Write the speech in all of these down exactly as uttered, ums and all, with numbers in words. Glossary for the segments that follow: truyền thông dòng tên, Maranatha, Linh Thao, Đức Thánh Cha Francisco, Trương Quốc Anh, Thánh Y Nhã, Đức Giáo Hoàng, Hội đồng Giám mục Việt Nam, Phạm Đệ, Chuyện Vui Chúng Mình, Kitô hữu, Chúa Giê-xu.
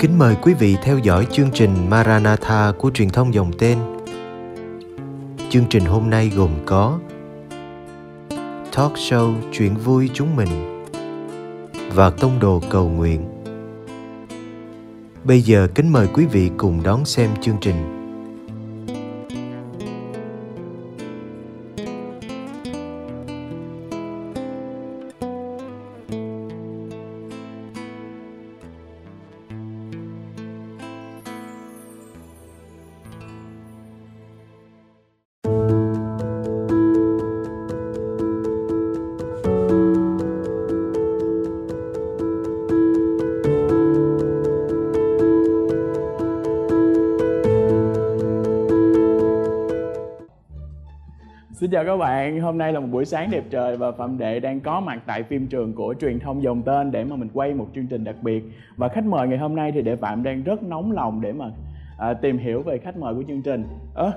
Kính mời quý vị theo dõi chương trình Maranatha của truyền thông dòng tên. Chương trình hôm nay gồm có Talk show Chuyện Vui Chúng Mình và Tông đồ Cầu Nguyện. Bây giờ kính mời quý vị cùng đón xem chương trình. Xin chào các bạn, hôm nay là một buổi sáng đẹp trời và Phạm Đệ đang có mặt tại phim trường của truyền thông dòng tên để mà mình quay một chương trình đặc biệt. Và khách mời ngày hôm nay thì Đệ Phạm đang rất nóng lòng để mà à, tìm hiểu về khách mời của chương trình. à,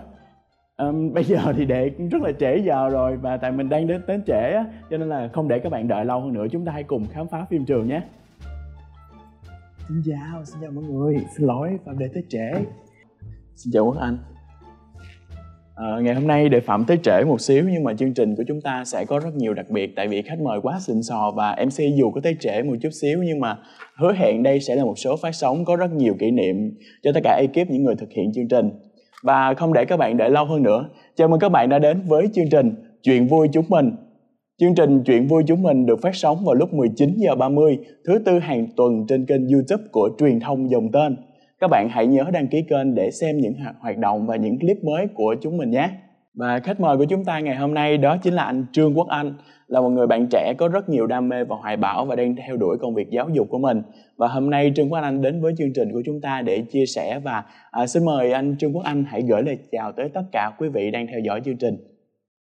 um, Bây giờ thì Đệ cũng rất là trễ giờ rồi và tại mình đang đến, đến trễ á, cho nên là không để các bạn đợi lâu hơn nữa, chúng ta hãy cùng khám phá phim trường nhé. Xin chào, xin chào mọi người, xin lỗi Phạm Đệ tới trễ. Xin chào Quốc Anh. À, ngày hôm nay Đệ Phạm tới trễ một xíu nhưng mà chương trình của chúng ta sẽ có rất nhiều đặc biệt, tại vì khách mời quá xịn sò và em xê dù có tới trễ một chút xíu nhưng mà hứa hẹn đây sẽ là một số phát sóng có rất nhiều kỷ niệm cho tất cả ekip những người thực hiện chương trình. Và không để các bạn đợi lâu hơn nữa, chào mừng các bạn đã đến với chương trình Chuyện Vui Chúng Mình. Chương trình Chuyện Vui Chúng Mình được phát sóng vào lúc mười chín giờ ba mươi thứ tư hàng tuần trên kênh YouTube của truyền thông dòng tên. Các bạn hãy nhớ đăng ký kênh để xem những hoạt động và những clip mới của chúng mình nhé. Và khách mời của chúng ta ngày hôm nay đó chính là anh Trương Quốc Anh, là một người bạn trẻ có rất nhiều đam mê và hoài bão và đang theo đuổi công việc giáo dục của mình. Và hôm nay Trương Quốc Anh đến với chương trình của chúng ta để chia sẻ và à, xin mời anh Trương Quốc Anh hãy gửi lời chào tới tất cả quý vị đang theo dõi chương trình.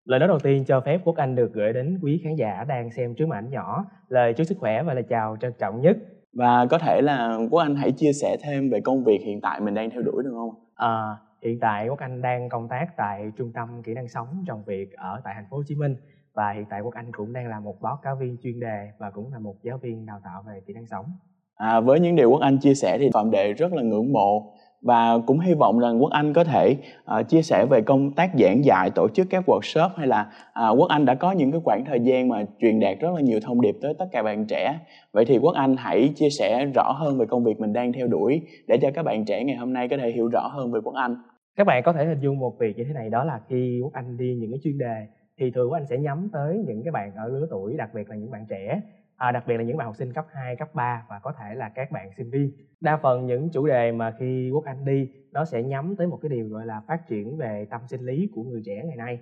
Lời nói đầu tiên cho phép Quốc Anh được gửi đến quý khán giả đang xem trước màn ảnh nhỏ lời chúc sức khỏe và lời chào trân trọng nhất. Và có thể là Quốc Anh hãy chia sẻ thêm về công việc hiện tại mình đang theo đuổi được không? À, hiện tại Quốc Anh đang công tác tại Trung tâm Kỹ năng Sống Trong Việc ở tại Thành phố Hồ Chí Minh. Và hiện tại Quốc Anh cũng đang là một báo cáo viên chuyên đề và cũng là một giáo viên đào tạo về kỹ năng sống. À, với những điều Quốc Anh chia sẻ thì Phạm Đệ rất là ngưỡng mộ. Và cũng hy vọng rằng Quốc Anh có thể uh, chia sẻ về công tác giảng dạy, tổ chức các workshop, hay là uh, Quốc Anh đã có những cái khoảng thời gian mà truyền đạt rất là nhiều thông điệp tới tất cả bạn trẻ. Vậy thì Quốc Anh hãy chia sẻ rõ hơn về công việc mình đang theo đuổi để cho các bạn trẻ ngày hôm nay có thể hiểu rõ hơn về Quốc Anh. Các bạn có thể hình dung một việc như thế này, đó là khi Quốc Anh đi những cái chuyên đề thì thường Quốc Anh sẽ nhắm tới những cái bạn ở lứa tuổi, đặc biệt là những bạn trẻ. À, đặc biệt là những bạn học sinh cấp hai, cấp ba và có thể là các bạn sinh viên. Đa phần những chủ đề mà khi Quốc Anh đi nó sẽ nhắm tới một cái điều gọi là phát triển về tâm sinh lý của người trẻ ngày nay.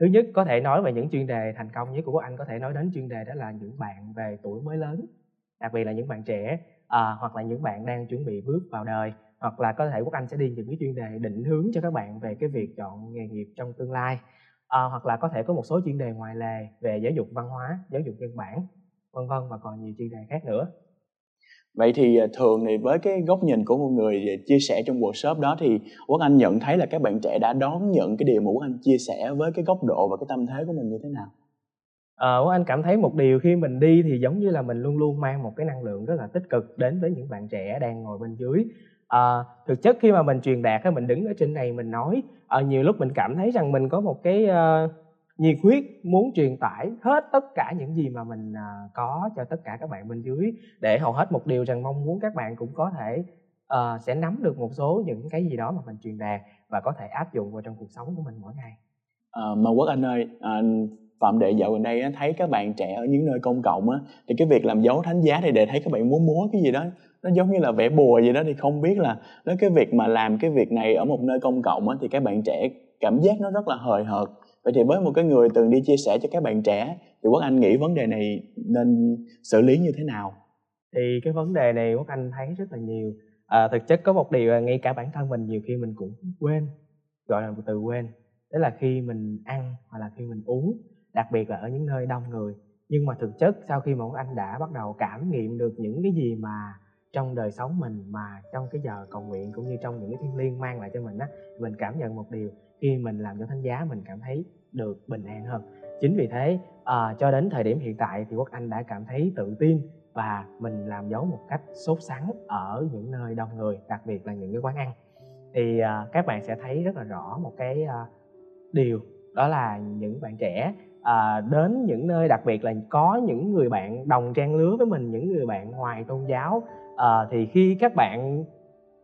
Thứ nhất, có thể nói về những chuyên đề thành công nhất của Quốc Anh, có thể nói đến chuyên đề đó là những bạn về tuổi mới lớn, đặc biệt là những bạn trẻ à, hoặc là những bạn đang chuẩn bị bước vào đời, hoặc là có thể Quốc Anh sẽ đi những cái chuyên đề định hướng cho các bạn về cái việc chọn nghề nghiệp trong tương lai, à, hoặc là có thể có một số chuyên đề ngoài lề về giáo dục văn hóa, giáo dục nhân bản, vân vân, và còn nhiều chuyên đề khác nữa. Vậy thì thường thì với cái góc nhìn của một người chia sẻ trong workshop đó thì Quốc Anh nhận thấy là các bạn trẻ đã đón nhận cái điều mà Quốc Anh chia sẻ với cái góc độ và cái tâm thế của mình như thế nào? À, Quốc Anh cảm thấy một điều khi mình đi thì giống như là mình luôn luôn mang một cái năng lượng rất là tích cực đến với những bạn trẻ đang ngồi bên dưới. À, thực chất khi mà mình truyền đạt, mình đứng ở trên này mình nói, à, nhiều lúc mình cảm thấy rằng mình có một cái... Uh, nhiệt huyết muốn truyền tải hết tất cả những gì mà mình có cho tất cả các bạn bên dưới, để hầu hết một điều rằng mong muốn các bạn cũng có thể uh, sẽ nắm được một số những cái gì đó mà mình truyền đạt và có thể áp dụng vào trong cuộc sống của mình mỗi ngày. À, mà Quốc Anh ơi, à, Phạm Đệ dạo gần đây thấy các bạn trẻ ở những nơi công cộng á, thì cái việc làm dấu thánh giá thì Đệ thấy các bạn muốn múa cái gì đó nó giống như là vẽ bùa gì đó, thì không biết là nó cái việc mà làm cái việc này ở một nơi công cộng á, thì các bạn trẻ cảm giác nó rất là hời hợt. Vậy thì với một cái người từng đi chia sẻ cho các bạn trẻ thì Quốc Anh nghĩ vấn đề này nên xử lý như thế nào? Thì cái vấn đề này Quốc Anh thấy rất là nhiều. À, thực chất có một điều là ngay cả bản thân mình nhiều khi mình cũng quên, gọi là một từ quên, đấy là khi mình ăn hoặc là khi mình uống, đặc biệt là ở những nơi đông người. Nhưng mà thực chất sau khi mà Quốc Anh đã bắt đầu cảm nghiệm được những cái gì mà trong đời sống mình, mà trong cái giờ cầu nguyện cũng như trong những cái thiêng liêng mang lại cho mình á, mình cảm nhận một điều, khi mình làm cho thánh giá mình cảm thấy được bình an hơn. Chính vì thế à, cho đến thời điểm hiện tại thì Quốc Anh đã cảm thấy tự tin và mình làm dấu một cách sốt sắng ở những nơi đông người, đặc biệt là những cái quán ăn. Thì à, các bạn sẽ thấy rất là rõ một cái à, điều, đó là những bạn trẻ à, đến những nơi, đặc biệt là có những người bạn đồng trang lứa với mình, những người bạn ngoài tôn giáo, à, thì khi các bạn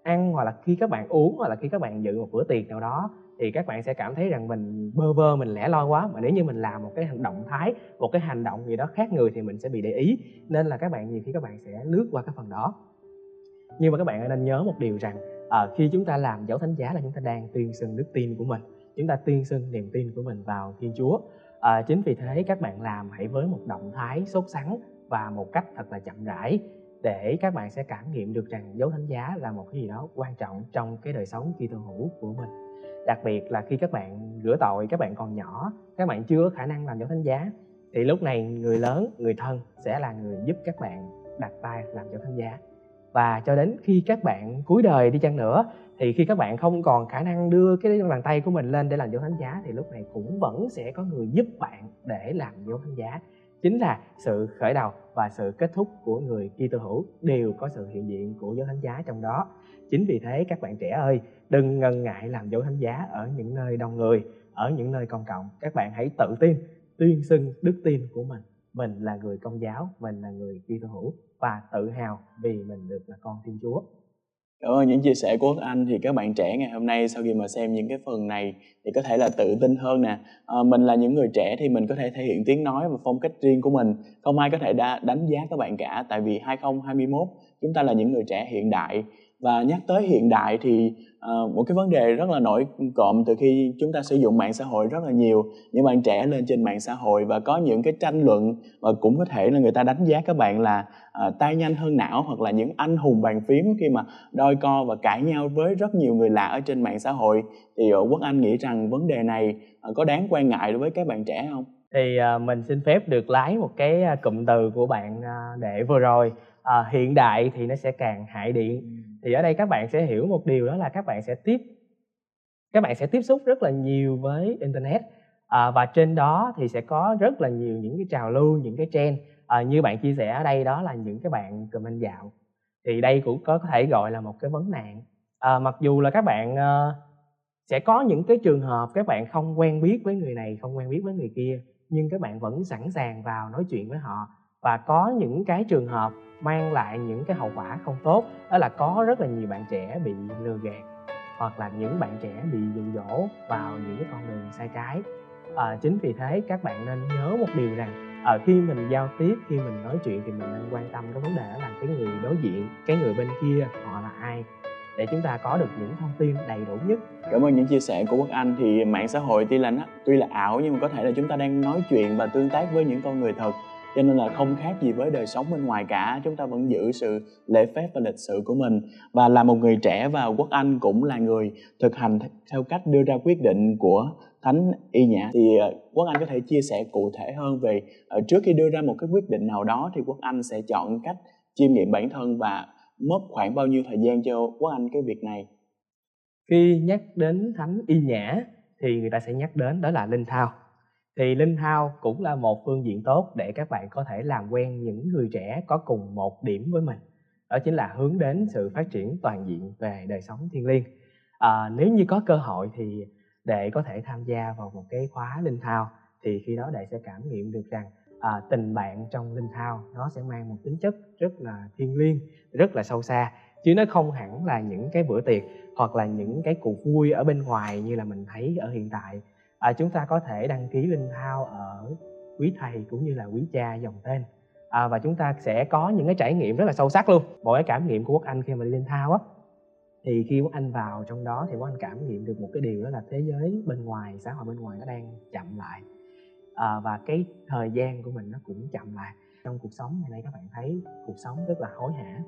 ăn hoặc là khi các bạn uống hoặc là khi các bạn dự một bữa tiệc nào đó thì các bạn sẽ cảm thấy rằng mình bơ vơ, mình lẻ loi quá. Mà nếu như mình làm một cái hành động thái, một cái hành động gì đó khác người thì mình sẽ bị để ý, nên là các bạn nhiều khi các bạn sẽ lướt qua cái phần đó. Nhưng mà các bạn nên nhớ một điều rằng à, khi chúng ta làm dấu thánh giá là chúng ta đang tuyên xưng đức tin của mình, chúng ta tuyên xưng niềm tin của mình vào Thiên Chúa. à, Chính vì thế các bạn làm hãy với một động thái sốt sắng và một cách thật là chậm rãi, để các bạn sẽ cảm nghiệm được rằng dấu thánh giá là một cái gì đó quan trọng trong cái đời sống Kitô hữu của mình. Đặc biệt là khi các bạn rửa tội, các bạn còn nhỏ, các bạn chưa có khả năng làm dấu thánh giá, thì lúc này người lớn, người thân sẽ là người giúp các bạn đặt tay làm dấu thánh giá. Và cho đến khi các bạn cuối đời đi chăng nữa, thì khi các bạn không còn khả năng đưa cái bàn tay của mình lên để làm dấu thánh giá, thì lúc này cũng vẫn sẽ có người giúp bạn để làm dấu thánh giá. Chính là sự khởi đầu và sự kết thúc của người Kitô hữu đều có sự hiện diện của dấu thánh giá trong đó. Chính vì thế các bạn trẻ ơi, đừng ngần ngại làm dấu thánh giá ở những nơi đông người, ở những nơi công cộng. Các bạn hãy tự tin, tuyên xưng đức tin của mình. Mình là người Công giáo, mình là người Kitô hữu và tự hào vì mình được là con Thiên Chúa. Cảm ơn những chia sẻ của anh. Thì các bạn trẻ ngày hôm nay sau khi mà xem những cái phần này thì có thể là tự tin hơn nè. À, mình là những người trẻ thì mình có thể thể hiện tiếng nói và phong cách riêng của mình. Không ai có thể đa, đánh giá các bạn cả, tại vì hai không hai mốt chúng ta là những người trẻ hiện đại. Và nhắc tới hiện đại thì uh, một cái vấn đề rất là nổi cộm từ khi chúng ta sử dụng mạng xã hội rất là nhiều. Những bạn trẻ lên trên mạng xã hội và có những cái tranh luận, và cũng có thể là người ta đánh giá các bạn là uh, tay nhanh hơn não, hoặc là những anh hùng bàn phím khi mà đôi co và cãi nhau với rất nhiều người lạ ở trên mạng xã hội. Thì uh, Quốc Anh nghĩ rằng vấn đề này uh, có đáng quan ngại đối với các bạn trẻ không? Thì uh, mình xin phép được lái một cái cụm từ của bạn uh, Đệ vừa rồi. Uh, hiện đại thì nó sẽ càng hại điện. Thì ở đây các bạn sẽ hiểu một điều, đó là các bạn sẽ tiếp các bạn sẽ tiếp xúc rất là nhiều với internet, à, và trên đó thì sẽ có rất là nhiều những cái trào lưu, những cái trend, à, như bạn chia sẻ ở đây, đó là những cái bạn comment dạo. Thì đây cũng có thể gọi là một cái vấn nạn, à, mặc dù là các bạn à, sẽ có những cái trường hợp các bạn không quen biết với người này, không quen biết với người kia, nhưng các bạn vẫn sẵn sàng vào nói chuyện với họ. Và có những cái trường hợp mang lại những cái hậu quả không tốt, đó là có rất là nhiều bạn trẻ bị lừa gạt, hoặc là những bạn trẻ bị dụ dỗ vào những cái con đường sai trái. à, Chính vì thế các bạn nên nhớ một điều rằng à, khi mình giao tiếp, khi mình nói chuyện thì mình nên quan tâm cái vấn đề đó là cái người đối diện, cái người bên kia họ là ai, để chúng ta có được những thông tin đầy đủ nhất. Cảm ơn những chia sẻ của Quốc Anh. Thì mạng xã hội tuy là, tuy là ảo, nhưng mà có thể là chúng ta đang nói chuyện và tương tác với những con người thật, cho nên là không khác gì với đời sống bên ngoài cả. Chúng ta vẫn giữ sự lễ phép và lịch sự của mình. Và là một người trẻ, và Quốc Anh cũng là người thực hành theo cách đưa ra quyết định của Thánh Y Nhã, thì Quốc Anh có thể chia sẻ cụ thể hơn về trước khi đưa ra một cái quyết định nào đó thì Quốc Anh sẽ chọn cách chiêm nghiệm bản thân, và mất khoảng bao nhiêu thời gian cho Quốc Anh cái việc này? Khi nhắc đến Thánh Y Nhã thì người ta sẽ nhắc đến đó là Linh Thao. Thì Linh Thao cũng là một phương diện tốt để các bạn có thể làm quen những người trẻ có cùng một điểm với mình. Đó chính là hướng đến sự phát triển toàn diện về đời sống thiêng liêng. à, Nếu như có cơ hội thì Đệ có thể tham gia vào một cái khóa Linh Thao. Thì khi đó Đệ sẽ cảm nghiệm được rằng à, tình bạn trong Linh Thao nó sẽ mang một tính chất rất là thiêng liêng, rất là sâu xa. Chứ nó không hẳn là những cái bữa tiệc hoặc là những cái cuộc vui ở bên ngoài như là mình thấy ở hiện tại. À, chúng ta có thể đăng ký Linh Thao ở quý thầy cũng như là quý cha dòng tên. À, và chúng ta sẽ có những cái trải nghiệm rất là sâu sắc luôn. Mỗi cái cảm nghiệm của Quốc Anh khi mà đi Linh Thao á, thì khi Quốc Anh vào trong đó thì Quốc Anh cảm nghiệm được một cái điều, đó là thế giới bên ngoài, xã hội bên ngoài nó đang chậm lại, à, và cái thời gian của mình nó cũng chậm lại. Trong cuộc sống ngày nay các bạn thấy cuộc sống rất là hối hả.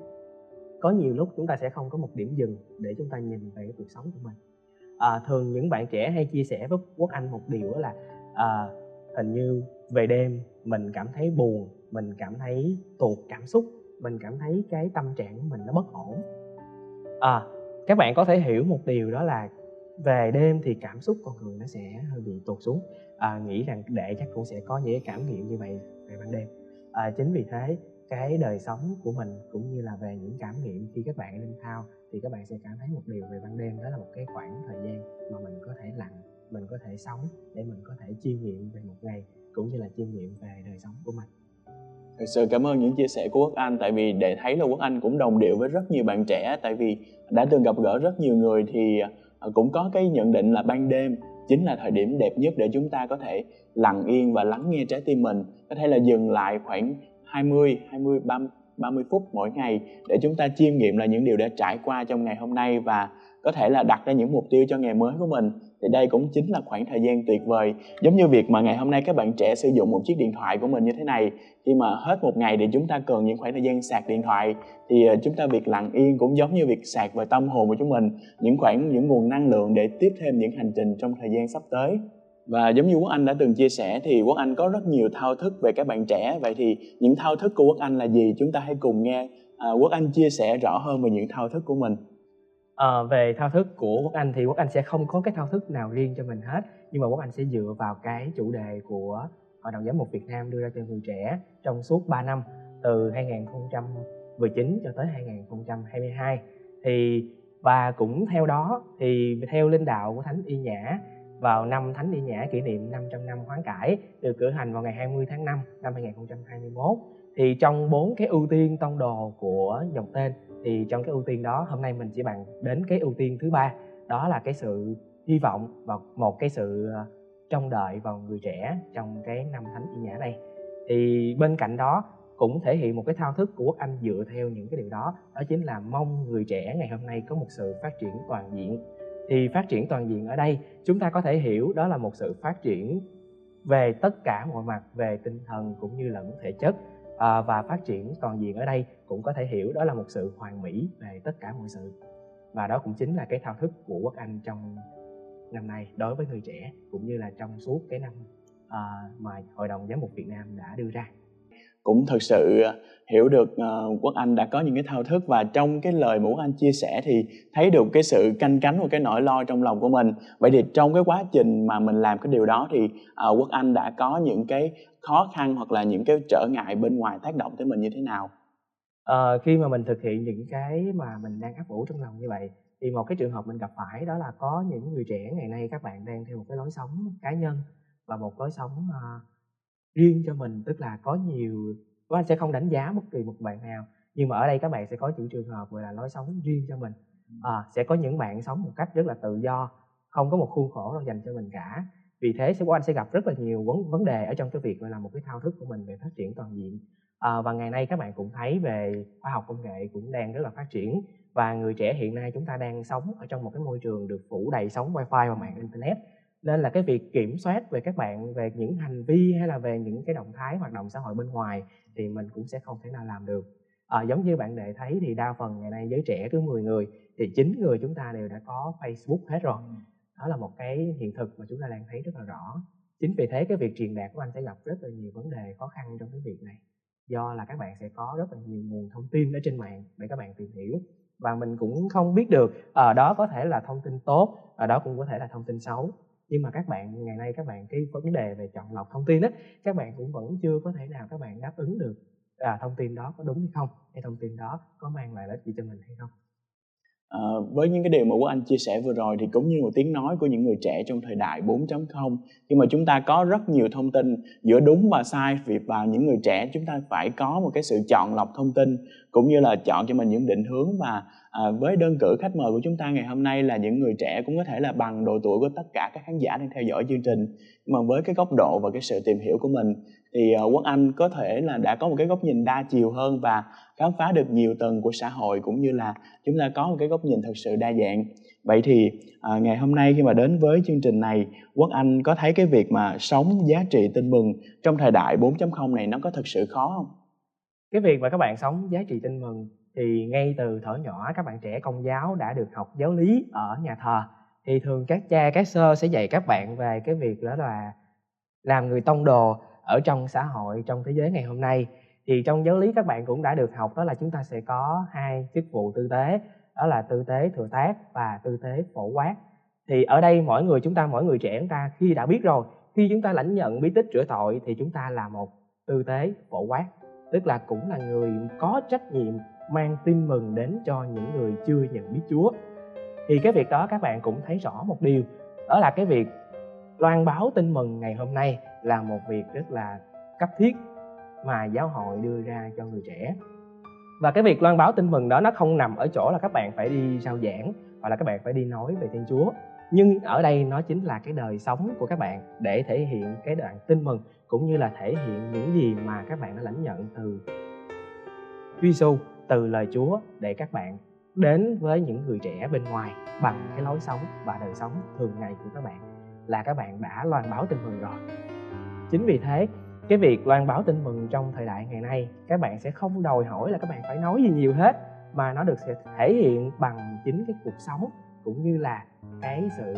Có nhiều lúc chúng ta sẽ không có một điểm dừng để chúng ta nhìn về cái cuộc sống của mình. À, thường những bạn trẻ hay chia sẻ với Quốc Anh một điều đó là à, hình như về đêm mình cảm thấy buồn, mình cảm thấy tuột cảm xúc, mình cảm thấy cái tâm trạng của mình nó bất ổn. À, các bạn có thể hiểu một điều, đó là về đêm thì cảm xúc con người nó sẽ hơi bị tuột xuống. À, nghĩ rằng Đệ chắc cũng sẽ có những cái cảm nghiệm như vậy về ban đêm. À, chính vì thế cái đời sống của mình cũng như là về những cảm nghiệm khi các bạn Linh Thao, thì các bạn sẽ cảm thấy một điều về ban đêm, đó là một cái khoảng thời gian mà mình có thể lặng, mình có thể sống để mình có thể chiêm nghiệm về một ngày cũng như là chiêm nghiệm về đời sống của mình. Thật sự cảm ơn những chia sẻ của Quốc Anh, tại vì để thấy là Quốc Anh cũng đồng điệu với rất nhiều bạn trẻ, tại vì đã từng gặp gỡ rất nhiều người thì cũng có cái nhận định là ban đêm chính là thời điểm đẹp nhất để chúng ta có thể lặng yên và lắng nghe trái tim mình, có thể là dừng lại khoảng hai mươi, hai mươi, ba mươi phút mỗi ngày để chúng ta chiêm nghiệm là những điều đã trải qua trong ngày hôm nay và có thể là đặt ra những mục tiêu cho ngày mới của mình. Thì đây cũng chính là khoảng thời gian tuyệt vời, giống như việc mà ngày hôm nay các bạn trẻ sử dụng một chiếc điện thoại của mình như thế này. Khi mà hết một ngày thì chúng ta cần những khoảng thời gian sạc điện thoại, thì chúng ta việc lặng yên cũng giống như việc sạc vào tâm hồn của chúng mình những khoảng những nguồn năng lượng để tiếp thêm những hành trình trong thời gian sắp tới. Và giống như Quốc Anh đã từng chia sẻ thì Quốc Anh có rất nhiều thao thức về các bạn trẻ. Vậy thì những thao thức của Quốc Anh là gì? Chúng ta hãy cùng nghe à, Quốc Anh chia sẻ rõ hơn về những thao thức của mình. À, về thao thức của Quốc Anh thì Quốc Anh sẽ không có cái thao thức nào riêng cho mình hết. Nhưng mà Quốc Anh sẽ dựa vào cái chủ đề của Hội đồng Giám mục Việt Nam đưa ra cho người trẻ trong suốt ba năm, từ hai không một chín cho tới hai không hai hai. Thì, và cũng theo đó thì theo linh đạo của Thánh Y Nhã, vào năm Thánh Y Nhã kỷ niệm năm trăm năm hoán cải, được cử hành vào ngày hai mươi tháng năm năm hai nghìn không trăm hai mươi mốt. Thì trong bốn cái ưu tiên tông đồ của dòng tên, thì trong cái ưu tiên đó hôm nay mình chỉ bàn đến cái ưu tiên thứ ba, đó là cái sự hy vọng và một cái sự trông đợi vào người trẻ trong cái năm Thánh Y Nhã này. Thì bên cạnh đó cũng thể hiện một cái thao thức của Quốc Anh dựa theo những cái điều đó, đó chính là mong người trẻ ngày hôm nay có một sự phát triển toàn diện. Thì phát triển toàn diện ở đây chúng ta có thể hiểu đó là một sự phát triển về tất cả mọi mặt, về tinh thần cũng như lẫn thể chất. À, và phát triển toàn diện ở đây cũng có thể hiểu đó là một sự hoàn mỹ về tất cả mọi sự. Và đó cũng chính là cái thao thức của Quốc Anh trong năm nay đối với người trẻ, cũng như là trong suốt cái năm à, mà Hội đồng Giám mục Việt Nam đã đưa ra. Cũng thật sự hiểu được uh, Quốc Anh đã có những cái thao thức, và trong cái lời mà Quốc Anh chia sẻ thì thấy được cái sự canh cánh và cái nỗi lo trong lòng của mình. Vậy thì trong cái quá trình mà mình làm cái điều đó thì uh, Quốc Anh đã có những cái khó khăn hoặc là những cái trở ngại bên ngoài tác động tới mình như thế nào? À, khi mà mình thực hiện những cái mà mình đang ấp ủ trong lòng như vậy thì một cái trường hợp mình gặp phải đó là có những người trẻ ngày nay các bạn đang theo một cái lối sống cá nhân và một lối sống uh, riêng cho mình, tức là có nhiều, Quốc Anh sẽ không đánh giá bất kỳ một bạn nào, nhưng mà ở đây các bạn sẽ có những trường hợp gọi là lối sống riêng cho mình. À, sẽ có những bạn sống một cách rất là tự do, không có một khuôn khổ nào dành cho mình cả. Vì thế Quốc Anh sẽ gặp rất là nhiều vấn đề ở trong cái việc gọi là một cái thao thức của mình về phát triển toàn diện. À, và ngày nay các bạn cũng thấy về khoa học công nghệ cũng đang rất là phát triển, và người trẻ hiện nay chúng ta đang sống ở trong một cái môi trường được phủ đầy sóng wifi và mạng internet. Nên là cái việc kiểm soát về các bạn, về những hành vi hay là về những cái động thái hoạt động xã hội bên ngoài thì mình cũng sẽ không thể nào làm được. À, giống như bạn Đệ thấy thì đa phần ngày nay giới trẻ cứ mười người thì chín người chúng ta đều đã có Facebook hết rồi. Đó là một cái hiện thực mà chúng ta đang thấy rất là rõ. Chính vì thế cái việc truyền đạt của anh sẽ gặp rất là nhiều vấn đề khó khăn trong cái việc này. Do là các bạn sẽ có rất là nhiều nguồn thông tin ở trên mạng để các bạn tìm hiểu. Và mình cũng không biết được à, đó có thể là thông tin tốt, à, đó cũng có thể là thông tin xấu. Nhưng mà các bạn ngày nay các bạn cái vấn đề về chọn lọc thông tin á, các bạn cũng vẫn chưa có thể nào các bạn đáp ứng được à, thông tin đó có đúng hay không, hay thông tin đó có mang lại lợi ích gì cho mình hay không. À, với những cái điều mà Quốc Anh chia sẻ vừa rồi thì cũng như một tiếng nói của những người trẻ trong thời đại bốn chấm không, khi mà chúng ta có rất nhiều thông tin giữa đúng và sai, việc và những người trẻ chúng ta phải có một cái sự chọn lọc thông tin cũng như là chọn cho mình những định hướng. Và à, với đơn cử khách mời của chúng ta ngày hôm nay là những người trẻ, cũng có thể là bằng độ tuổi của tất cả các khán giả đang theo dõi chương trình. Nhưng mà với cái góc độ và cái sự tìm hiểu của mình thì à, Quốc Anh có thể là đã có một cái góc nhìn đa chiều hơn và khám phá được nhiều tầng của xã hội, cũng như là chúng ta có một cái góc nhìn thật sự đa dạng. Vậy thì à, ngày hôm nay khi mà đến với chương trình này, Quốc Anh có thấy cái việc mà sống giá trị tin mừng trong thời đại bốn chấm không này nó có thật sự khó không? Cái việc mà các bạn sống giá trị tin mừng thì ngay từ thuở nhỏ các bạn trẻ Công giáo đã được học giáo lý ở nhà thờ. Thì thường các cha các sơ sẽ dạy các bạn về cái việc đó là làm người tông đồ ở trong xã hội, trong thế giới ngày hôm nay. Thì trong giáo lý các bạn cũng đã được học đó là chúng ta sẽ có hai chức vụ tư tế, đó là tư tế thừa tác và tư tế phổ quát. Thì ở đây mỗi người chúng ta, mỗi người trẻ chúng ta khi đã biết rồi, khi chúng ta lãnh nhận bí tích rửa tội thì chúng ta là một tư tế phổ quát, tức là cũng là người có trách nhiệm mang tin mừng đến cho những người chưa nhận biết Chúa. Thì cái việc đó các bạn cũng thấy rõ một điều, đó là cái việc loan báo tin mừng ngày hôm nay là một việc rất là cấp thiết mà giáo hội đưa ra cho người trẻ. Và cái việc loan báo tin mừng đó nó không nằm ở chỗ là các bạn phải đi rao giảng hoặc là các bạn phải đi nói về Thiên Chúa, nhưng ở đây nó chính là cái đời sống của các bạn để thể hiện cái đoạn tin mừng, cũng như là thể hiện những gì mà các bạn đã lãnh nhận từ Chúa Giê-xu, từ lời Chúa, để các bạn đến với những người trẻ bên ngoài bằng cái lối sống và đời sống thường ngày của các bạn là các bạn đã loan báo tin mừng rồi. Chính vì thế, cái việc loan báo tin mừng trong thời đại ngày nay, các bạn sẽ không đòi hỏi là các bạn phải nói gì nhiều hết, mà nó được sẽ thể hiện bằng chính cái cuộc sống, cũng như là cái sự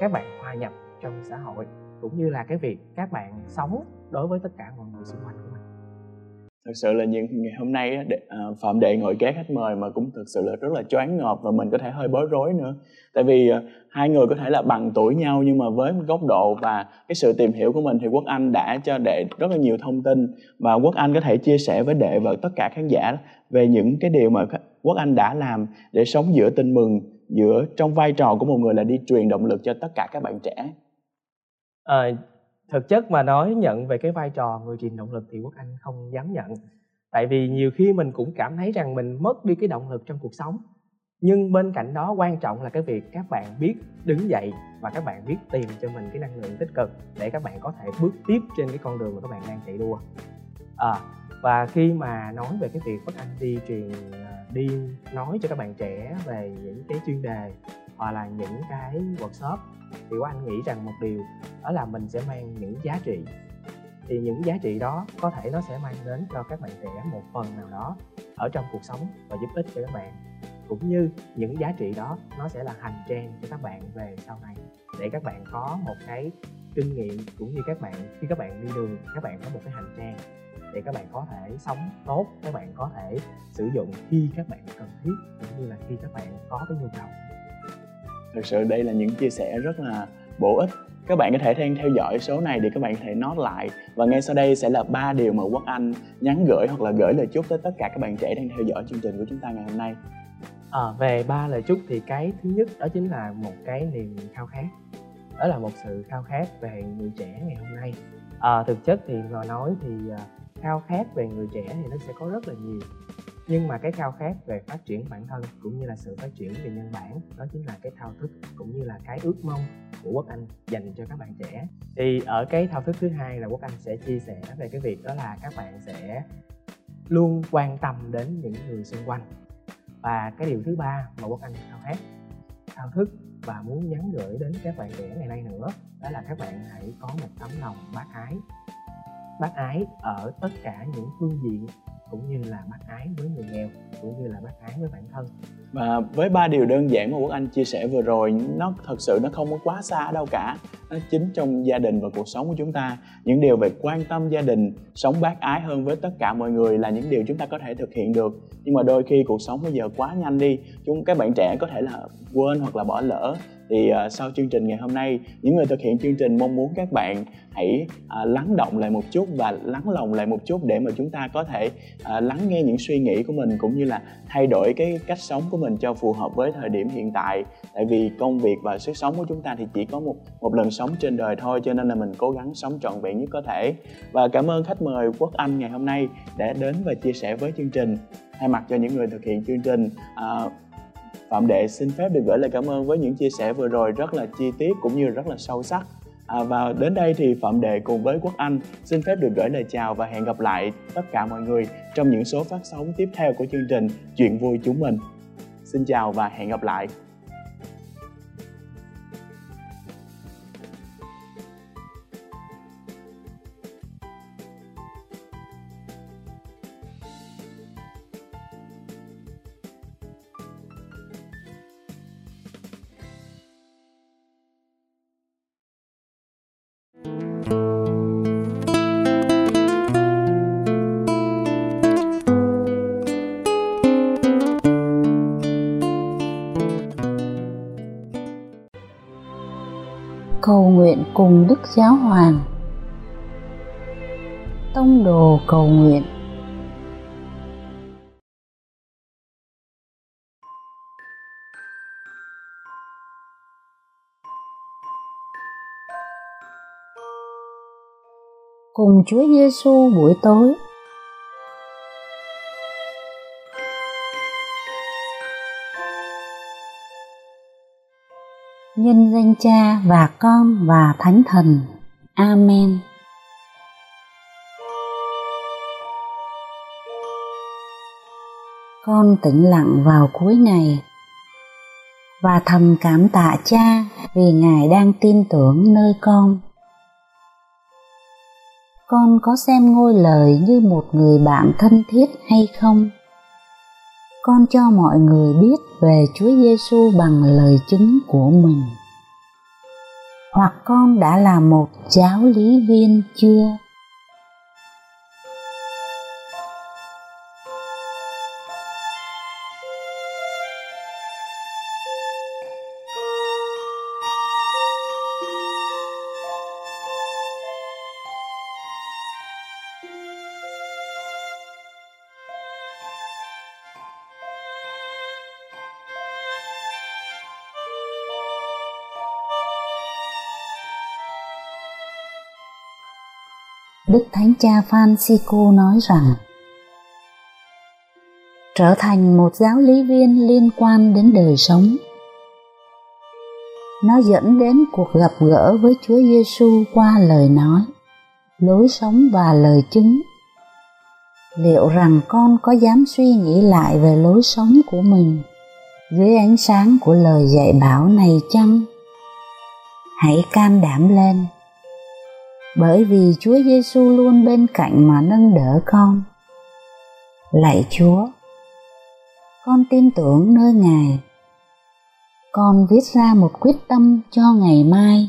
các bạn hòa nhập trong xã hội, cũng như là cái việc các bạn sống đối với tất cả mọi người xung quanh của mình. Thật sự là những ngày hôm nay Phạm Đệ ngồi kế khách mời mà cũng thật sự là rất là choáng ngợp, và mình có thể hơi bối rối nữa. Tại vì hai người có thể là bằng tuổi nhau, nhưng mà với góc độ và cái sự tìm hiểu của mình thì Quốc Anh đã cho Đệ rất là nhiều thông tin, và Quốc Anh có thể chia sẻ với Đệ và tất cả khán giả về những cái điều mà Quốc Anh đã làm để sống giữa tin mừng, giữa trong vai trò của một người là đi truyền động lực cho tất cả các bạn trẻ. À, thực chất mà nói nhận về cái vai trò người truyền động lực thì Quốc Anh không dám nhận. Tại vì nhiều khi mình cũng cảm thấy rằng mình mất đi cái động lực trong cuộc sống. Nhưng bên cạnh đó quan trọng là cái việc các bạn biết đứng dậy và các bạn biết tìm cho mình cái năng lượng tích cực để các bạn có thể bước tiếp trên cái con đường mà các bạn đang chạy đua. à, Và khi mà nói về cái việc Quốc Anh đi truyền đi nói cho các bạn trẻ về những cái chuyên đề hoặc là những cái workshop, thì Quốc Anh nghĩ rằng một điều đó là mình sẽ mang những giá trị. Thì những giá trị đó có thể nó sẽ mang đến cho các bạn trẻ một phần nào đó ở trong cuộc sống và giúp ích cho các bạn, cũng như những giá trị đó nó sẽ là hành trang cho các bạn về sau này, để các bạn có một cái kinh nghiệm, cũng như các bạn khi các bạn đi đường các bạn có một cái hành trang để các bạn có thể sống tốt, các bạn có thể sử dụng khi các bạn cần thiết, cũng như là khi các bạn có cái nhu cầu. Thực sự đây là những chia sẻ rất là bổ ích. Các bạn có thể đang theo dõi số này để các bạn có thể note lại. Và ngay sau đây sẽ là ba điều mà Quốc Anh nhắn gửi hoặc là gửi lời chúc tới tất cả các bạn trẻ đang theo dõi chương trình của chúng ta ngày hôm nay. À, về ba lời chúc thì cái thứ nhất đó chính là một cái niềm khao khát. Đó là một sự khao khát về người trẻ ngày hôm nay. À, thực chất thì mà nói thì khao khát về người trẻ thì nó sẽ có rất là nhiều. Nhưng mà cái khao khát về phát triển bản thân cũng như là sự phát triển về nhân bản, đó chính là cái thao thức cũng như là cái ước mong của Quốc Anh dành cho các bạn trẻ. Thì ở cái thao thức thứ hai là Quốc Anh sẽ chia sẻ về cái việc đó là các bạn sẽ luôn quan tâm đến những người xung quanh. Và cái điều thứ ba mà Quốc Anh khao khát, thao thức và muốn nhắn gửi đến các bạn trẻ ngày nay nữa, đó là các bạn hãy có một tấm lòng bác ái. Bác ái ở tất cả những phương diện, cũng như là bác ái với người nghèo, cũng như là bác ái với bản thân. Và với ba điều đơn giản mà Quốc Anh chia sẻ vừa rồi, nó thật sự nó không có quá xa đâu cả. Nó chính trong gia đình và cuộc sống của chúng ta. Những điều về quan tâm gia đình, sống bác ái hơn với tất cả mọi người là những điều chúng ta có thể thực hiện được. Nhưng mà đôi khi cuộc sống bây giờ quá nhanh đi, chúng các bạn trẻ có thể là quên hoặc là bỏ lỡ Thì uh, sau chương trình ngày hôm nay, những người thực hiện chương trình mong muốn các bạn hãy uh, lắng động lại một chút và lắng lòng lại một chút để mà chúng ta có thể uh, lắng nghe những suy nghĩ của mình, cũng như là thay đổi cái cách sống của mình cho phù hợp với thời điểm hiện tại. Tại vì công việc và sức sống của chúng ta thì chỉ có một một lần sống trên đời thôi, cho nên là mình cố gắng sống trọn vẹn nhất có thể. Và cảm ơn khách mời Quốc Anh ngày hôm nay đã đến và chia sẻ với chương trình. Thay mặt cho những người thực hiện chương trình, uh, Phạm Đệ xin phép được gửi lời cảm ơn với những chia sẻ vừa rồi rất là chi tiết cũng như rất là sâu sắc. À, và đến đây thì Phạm Đệ cùng với Quốc Anh xin phép được gửi lời chào và hẹn gặp lại tất cả mọi người trong những số phát sóng tiếp theo của chương trình Chuyện Vui Chúng Mình. Xin chào và hẹn gặp lại. Cầu nguyện cùng Đức Giáo Hoàng. Tông đồ cầu nguyện. Cùng Chúa Giê-xu buổi tối. Nhân danh Cha và Con và Thánh Thần. Amen. Con tĩnh lặng vào cuối ngày và thầm cảm tạ Cha vì Ngài đang tin tưởng nơi con. Con có xem ngôi lời như một người bạn thân thiết hay không? Con cho mọi người biết về Chúa Giê-xu bằng lời chứng của mình. Hoặc con đã là một giáo lý viên chưa? Đức Thánh Cha Francisco nói rằng trở thành một giáo lý viên liên quan đến đời sống. Nó dẫn đến cuộc gặp gỡ với Chúa Giê-xu qua lời nói, lối sống và lời chứng. Liệu rằng con có dám suy nghĩ lại về lối sống của mình dưới ánh sáng của lời dạy bảo này chăng? Hãy can đảm lên, bởi vì Chúa Giê-xu luôn bên cạnh mà nâng đỡ con. Lạy Chúa, con tin tưởng nơi Ngài. Con viết ra một quyết tâm cho ngày mai.